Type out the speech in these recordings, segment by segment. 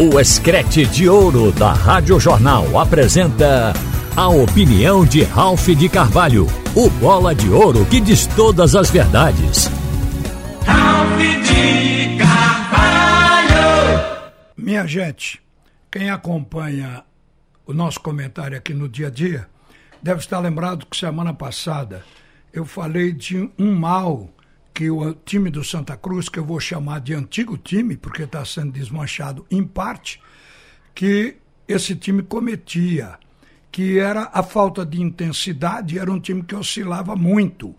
O Escrete de Ouro da Rádio Jornal apresenta a opinião de Ralph de Carvalho, o bola de ouro que diz todas as verdades. Ralph de Carvalho! Minha gente, quem acompanha o nosso comentário aqui no dia a dia deve estar lembrado que semana passada eu falei de um mal que o time do Santa Cruz, que eu vou chamar de antigo time, porque está sendo desmanchado em parte, que esse time cometia, que era a falta de intensidade, era um time que oscilava muito.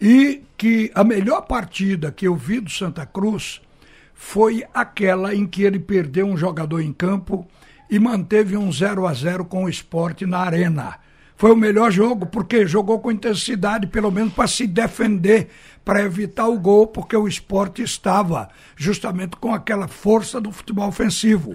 E que a melhor partida que eu vi do Santa Cruz foi aquela em que ele perdeu um jogador em campo e manteve um 0-0 com o Sport na arena. Foi o melhor jogo, porque jogou com intensidade, pelo menos para se defender, para evitar o gol, porque o Sport estava justamente com aquela força do futebol ofensivo.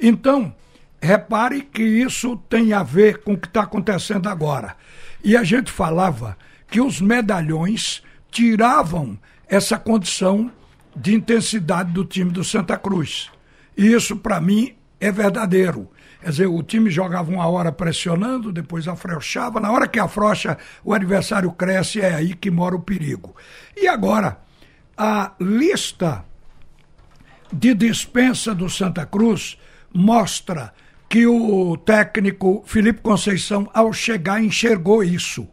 Então, repare que isso tem a ver com o que está acontecendo agora. E a gente falava que os medalhões tiravam essa condição de intensidade do time do Santa Cruz. E isso, para mim, é verdadeiro. Quer dizer, o time jogava uma hora pressionando, depois afrouxava. Na hora que afrouxa, o adversário cresce, é aí que mora o perigo. E agora, a lista de dispensa do Santa Cruz mostra que o técnico Felipe Conceição, ao chegar, enxergou isso.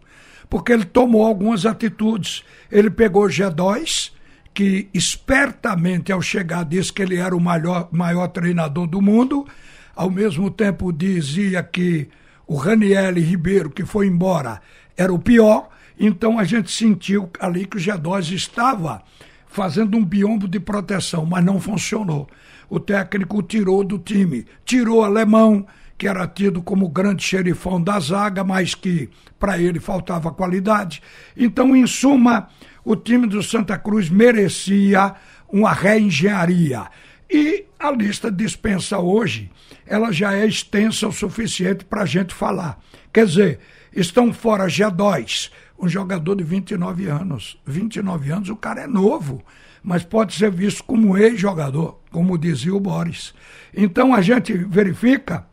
Porque ele tomou algumas atitudes. Ele pegou G2, que espertamente, ao chegar, disse que ele era o maior treinador do mundo. Ao mesmo tempo dizia que o Raniele Ribeiro, que foi embora, era o pior. Então a gente sentiu ali que o G2 estava fazendo um biombo de proteção, mas não funcionou. O técnico tirou do time, tirou o Alemão, que era tido como grande xerifão da zaga, mas que para ele faltava qualidade. Então, em suma, o time do Santa Cruz merecia uma reengenharia. E a lista dispensa hoje, ela já é extensa o suficiente para a gente falar. Quer dizer, estão fora G2, um jogador de 29 anos. 29 anos, o cara é novo, mas pode ser visto como ex-jogador, como dizia o Boris. Então a gente verifica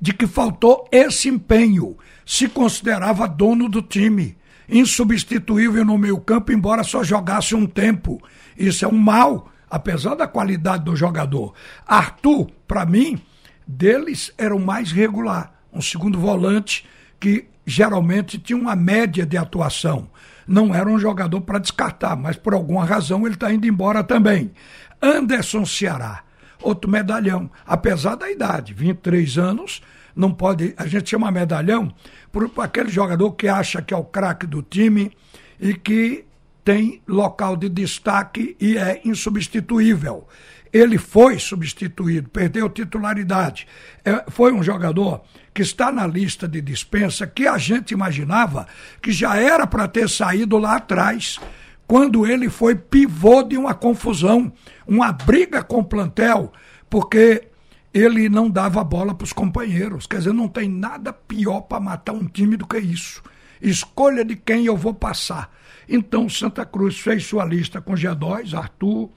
de que faltou esse empenho. Se considerava dono do time, insubstituível no meio-campo, embora só jogasse um tempo. Isso é um mal, apesar da qualidade do jogador. Arthur, para mim, deles era o mais regular. Um segundo volante que geralmente tinha uma média de atuação. Não era um jogador para descartar, mas por alguma razão ele está indo embora também. Anderson Ceará, outro medalhão, apesar da idade, 23 anos, não pode. A gente chama medalhão por aquele jogador que acha que é o craque do time e que tem local de destaque e é insubstituível. Ele foi substituído, perdeu titularidade. Foi um jogador que está na lista de dispensa que a gente imaginava que já era para ter saído lá atrás, quando ele foi pivô de uma confusão, uma briga com o plantel, porque ele não dava bola para os companheiros. Quer dizer, não tem nada pior para matar um time do que isso. Escolha de quem eu vou passar. Então, Santa Cruz fez sua lista com G2, Arthur,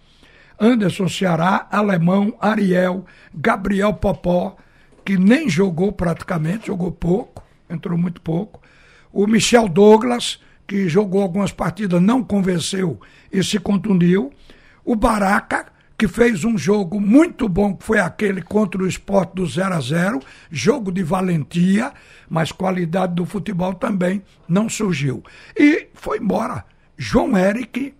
Anderson Ceará, Alemão, Ariel, Gabriel Popó, que nem jogou praticamente, jogou pouco, entrou muito pouco. O Michel Douglas, que jogou algumas partidas, não convenceu e se contundiu. O Baraca, que fez um jogo muito bom, que foi aquele contra o Sport do 0-0, jogo de valentia, mas qualidade do futebol também não surgiu. E foi embora. João Eric,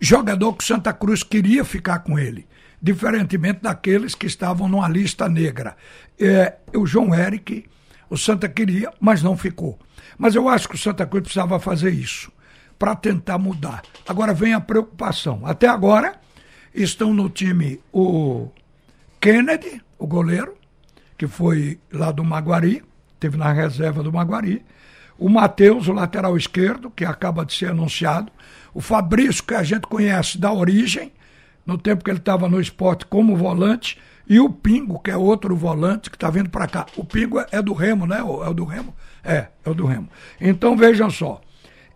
jogador que Santa Cruz queria ficar com ele, diferentemente daqueles que estavam numa lista negra. O João Eric, o Santa queria, mas não ficou. Mas eu acho que o Santa Cruz precisava fazer isso, para tentar mudar. Agora vem a preocupação. Até agora estão no time o Kennedy, o goleiro, que foi lá do Maguari, esteve na reserva do Maguari. O Matheus, o lateral esquerdo, que acaba de ser anunciado. O Fabrício, que a gente conhece da origem, no tempo que ele estava no Sport como volante. E o Pingo, que é outro volante, que está vindo para cá. O Pingo é do Remo, né? É o do Remo? É o do Remo. Então, vejam só.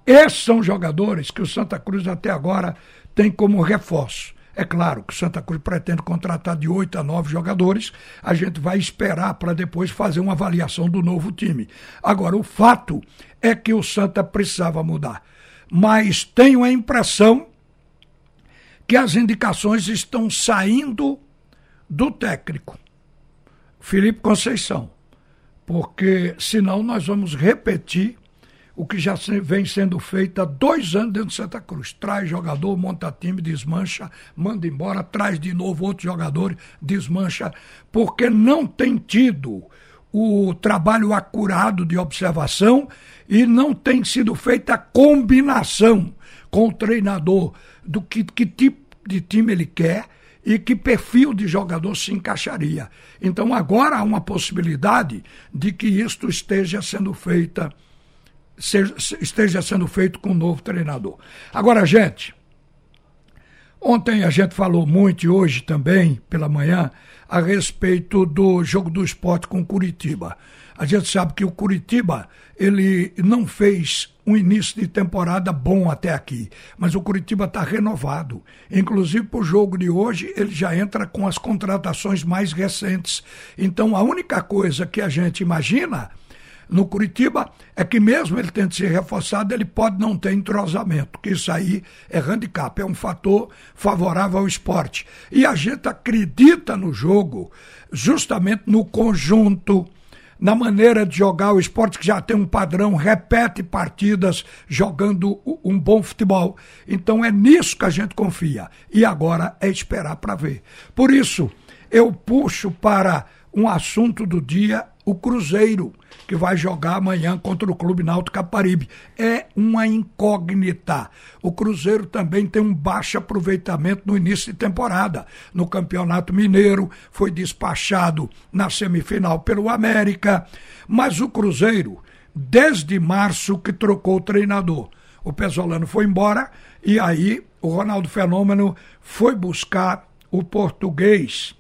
Esses são jogadores que o Santa Cruz até agora tem como reforço. É claro que o Santa Cruz pretende contratar de 8 a 9 jogadores, a gente vai esperar para depois fazer uma avaliação do novo time. Agora, o fato é que o Santa precisava mudar, mas tenho a impressão que as indicações estão saindo do técnico, Felipe Conceição, porque senão nós vamos repetir o que já vem sendo feito há 2 anos dentro de Santa Cruz. Traz jogador, monta time, desmancha, manda embora, traz de novo outro jogador, desmancha, porque não tem tido o trabalho acurado de observação e não tem sido feita a combinação com o treinador do que tipo de time ele quer e que perfil de jogador se encaixaria. Então agora há uma possibilidade de que isto esteja sendo feito com um novo treinador. Agora, gente, ontem a gente falou muito e hoje também, pela manhã, a respeito do jogo do Sport com o Curitiba. A gente sabe que o Curitiba, ele não fez um início de temporada bom até aqui, mas o Curitiba está renovado. Inclusive, para o jogo de hoje, ele já entra com as contratações mais recentes. Então, a única coisa que a gente imagina no Curitiba é que mesmo ele tendo se reforçado, ele pode não ter entrosamento, que isso aí é handicap, é um fator favorável ao Sport. E a gente acredita no jogo, justamente no conjunto, na maneira de jogar. O Sport, que já tem um padrão, repete partidas jogando um bom futebol. Então é nisso que a gente confia. E agora é esperar para ver. Por isso, eu puxo para um assunto do dia, o Cruzeiro, que vai jogar amanhã contra o Clube Náutico Caparibe. É uma incógnita. O Cruzeiro também tem um baixo aproveitamento no início de temporada. No Campeonato Mineiro, foi despachado na semifinal pelo América. Mas o Cruzeiro, desde março que trocou o treinador, o Pezolano foi embora e aí o Ronaldo Fenômeno foi buscar o português,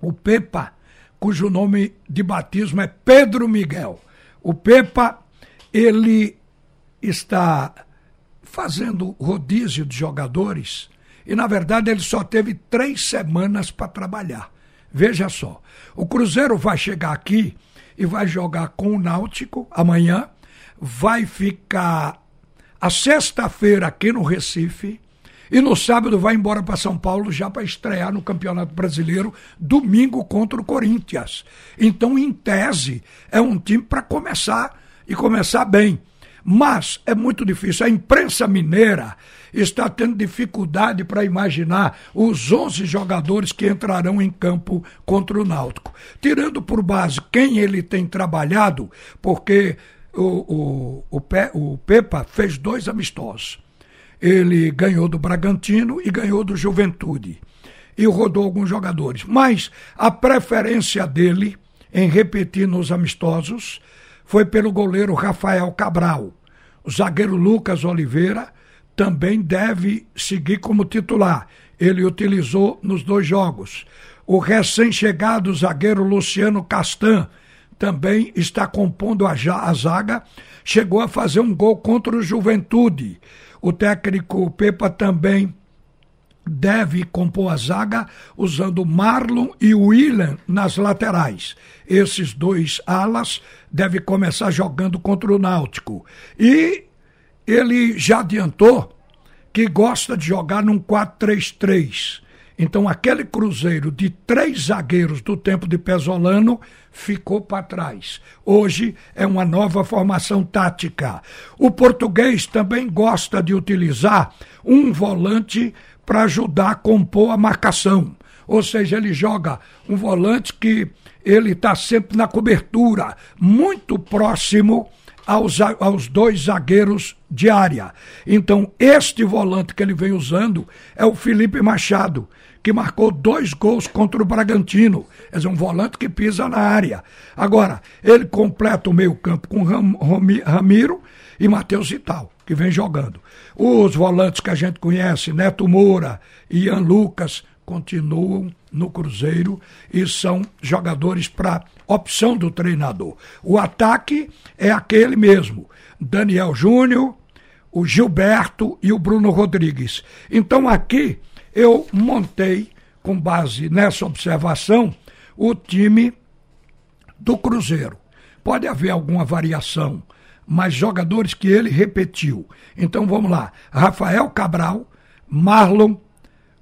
o Pepa, cujo nome de batismo é Pedro Miguel. O Pepa, ele está fazendo rodízio de jogadores e, na verdade, ele só teve 3 semanas para trabalhar. Veja só, o Cruzeiro vai chegar aqui e vai jogar com o Náutico amanhã, vai ficar a sexta-feira aqui no Recife, e no sábado vai embora para São Paulo já para estrear no Campeonato Brasileiro, domingo contra o Corinthians. Então, em tese, é um time para começar, e começar bem. Mas é muito difícil. A imprensa mineira está tendo dificuldade para imaginar os 11 jogadores que entrarão em campo contra o Náutico. Tirando por base quem ele tem trabalhado, porque o Pepa fez 2 amistosos. Ele ganhou do Bragantino e ganhou do Juventude. E rodou alguns jogadores. Mas a preferência dele em repetir nos amistosos foi pelo goleiro Rafael Cabral. O zagueiro Lucas Oliveira também deve seguir como titular. Ele utilizou nos 2 jogos. O recém-chegado zagueiro Luciano Castán também está compondo a zaga. Chegou a fazer um gol contra o Juventude. O técnico Pepa também deve compor a zaga usando Marlon e William nas laterais. Esses 2 alas devem começar jogando contra o Náutico. E ele já adiantou que gosta de jogar num 4-3-3. Então aquele Cruzeiro de 3 zagueiros do tempo de Pezolano ficou para trás. Hoje é uma nova formação tática. O português também gosta de utilizar um volante para ajudar a compor a marcação. Ou seja, ele joga um volante que ele está sempre na cobertura, muito próximo aos 2 zagueiros de área. Então, este volante que ele vem usando é o Felipe Machado, que marcou 2 gols contra o Bragantino. É um volante que pisa na área. Agora, ele completa o meio-campo com Ramiro e Matheus Vital, que vem jogando. Os volantes que a gente conhece, Neto Moura e Ian Lucas, continuam no Cruzeiro e são jogadores para opção do treinador. O ataque é aquele mesmo, Daniel Júnior, o Gilberto e o Bruno Rodrigues. Então aqui eu montei, com base nessa observação, o time do Cruzeiro. Pode haver alguma variação, mas jogadores que ele repetiu. Então vamos lá: Rafael Cabral, Marlon,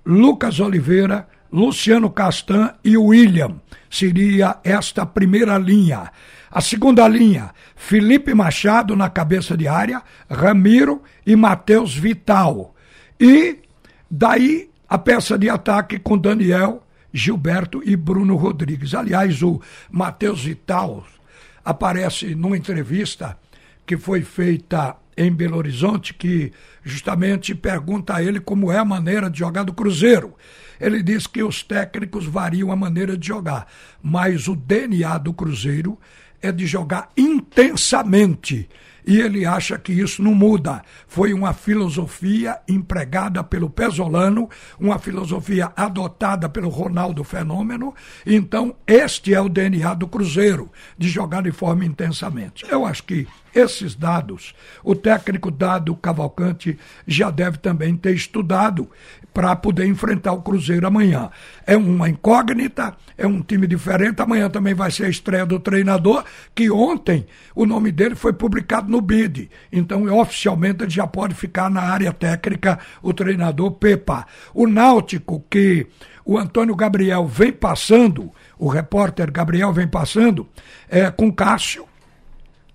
Lucas Oliveira, Luciano Castán e William. Seria esta primeira linha. A segunda linha: Felipe Machado na cabeça de área, Ramiro e Matheus Vital. E daí a peça de ataque com Daniel, Gilberto e Bruno Rodrigues. Aliás, o Matheus Vital aparece numa entrevista que foi feita em Belo Horizonte, que justamente pergunta a ele como é a maneira de jogar do Cruzeiro. Ele diz que os técnicos variam a maneira de jogar, mas o DNA do Cruzeiro é de jogar intensamente, e ele acha que isso não muda. Foi uma filosofia empregada pelo Pezolano, uma filosofia adotada pelo Ronaldo Fenômeno. Então este é o DNA do Cruzeiro, de jogar de forma intensamente. Eu acho que esses dados o técnico Dado Cavalcante já deve também ter estudado para poder enfrentar o Cruzeiro amanhã. É uma incógnita, é um time diferente. Amanhã também vai ser a estreia do treinador, que ontem o nome dele foi publicado no BID. Então oficialmente ele já pode ficar na área técnica, o treinador Pepa. O Náutico, que o Antônio Gabriel vem passando, o repórter Gabriel vem passando, com Cássio,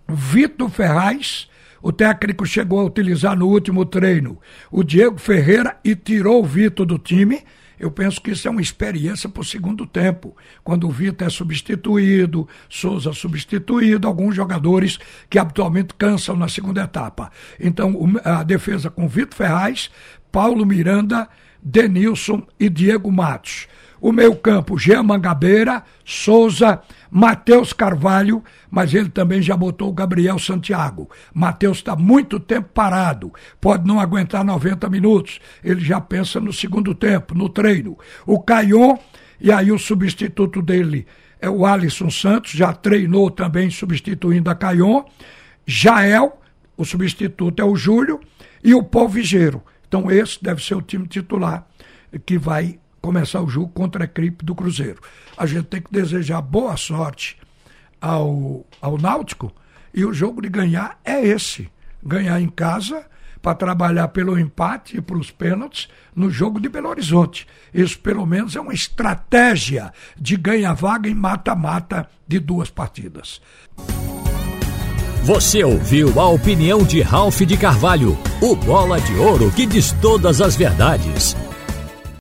Vitor Ferraz. O técnico chegou a utilizar no último treino o Diego Ferreira e tirou o Vitor do time. Eu penso que isso é uma experiência para o segundo tempo, quando o Vitor é substituído, Souza substituído, alguns jogadores que habitualmente cansam na segunda etapa. Então a defesa com Vitor Ferraz, Paulo Miranda, Denilson e Diego Matos. O meio-campo, Jean Mangabeira, Souza, Matheus Carvalho, mas ele também já botou o Gabriel Santiago. Matheus está muito tempo parado, pode não aguentar 90 minutos. Ele já pensa no segundo tempo, no treino. O Caion, e aí o substituto dele é o Alisson Santos, já treinou também substituindo a Caion. Jael, o substituto é o Júlio, e o Paul Vigeiro. Então esse deve ser o time titular que vai começar o jogo contra a equipe do Cruzeiro. A gente tem que desejar boa sorte ao Náutico, e o jogo de ganhar é esse: ganhar em casa para trabalhar pelo empate e para os pênaltis no jogo de Belo Horizonte. Isso pelo menos é uma estratégia de ganhar vaga em mata-mata de duas partidas. Você ouviu a opinião de Ralph de Carvalho, o bola de ouro que diz todas as verdades.